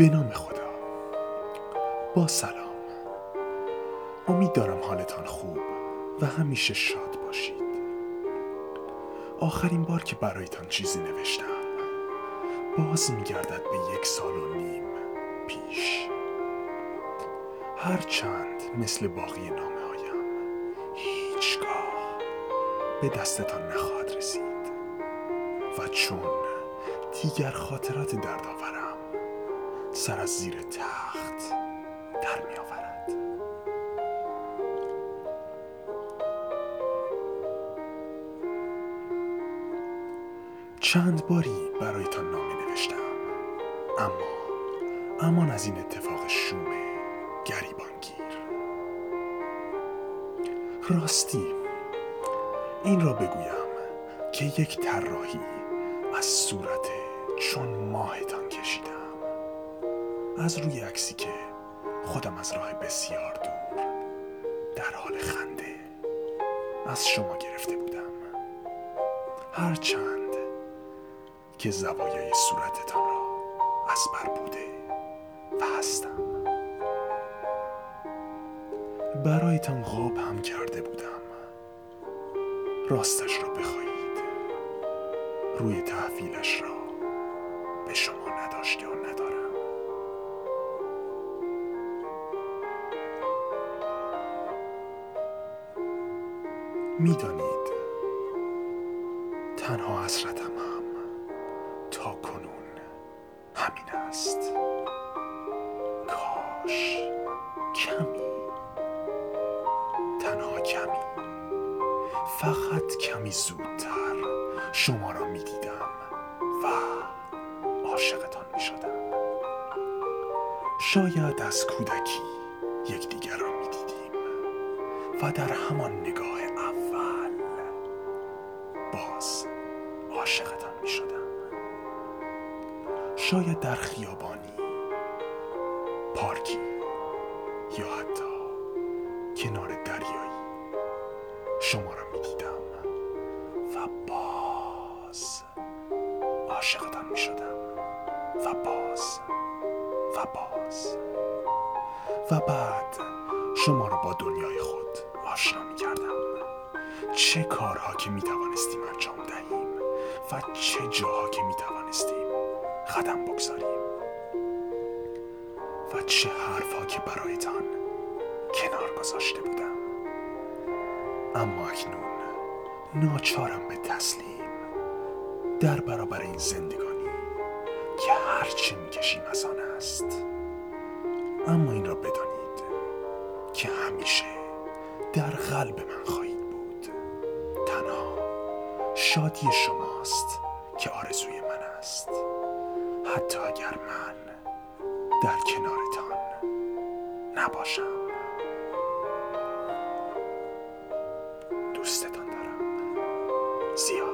به نام خدا. با سلام، امید دارم حالتان خوب و همیشه شاد باشید. آخرین بار که برایتان چیزی نوشتم باز می‌گردد به 1.5 سال پیش. هرچند مثل باقی نامه‌هایم هیچگاه به دستتان نخواهد رسید و چون دیگر خاطرات دردآورم سر از زیر تخت در می‌آورد. چند باری برایتان نامه نوشتم، اما امان از این اتفاق شومه گریبانگیر. راستی این را بگویم که یک طراحی از صورت چون ماهتان کشیدم، از روی عکسی که خودم از راه بسیار دور در حال خنده از شما گرفته بودم، هرچند که زوایای صورتتان را از بر بوده و هستم. برایتان غاب هم کرده بودم، راستش را بخواهید روی تحویلش را به شما نداشت یا ندارم. میدانید تنها حسرتم هم تا کنون همین است. کاش کمی، فقط کمی زودتر شما را می دیدم و عاشقتان می شدم. شاید از کودکی یکدیگر را می دیدیم و در همان نگاه اول باز عاشقتان می شدم. شاید در خیابانی، پارکی یا حتی کنار دریایی شما را می دیدم و باز عاشقتان می شدم و بعد شما را با دنیای خود آشنا می کردم. چه کارها که می توانستیم انجام دهیم و چه جاها که می توانستیم قدم بگذاریم و چه حرفها که برایتان کنار گذاشته بودم. اما اکنون ناچارم به تسلیم در برابر این زندگانی که هرچی میکشیم از آن است. اما این را بدانید که همیشه در قلب من خواهید بود. تنها شادی شماست که آرزوی من است، حتی اگر من در کنارتان نباشم. دوستتان دارم زیاد.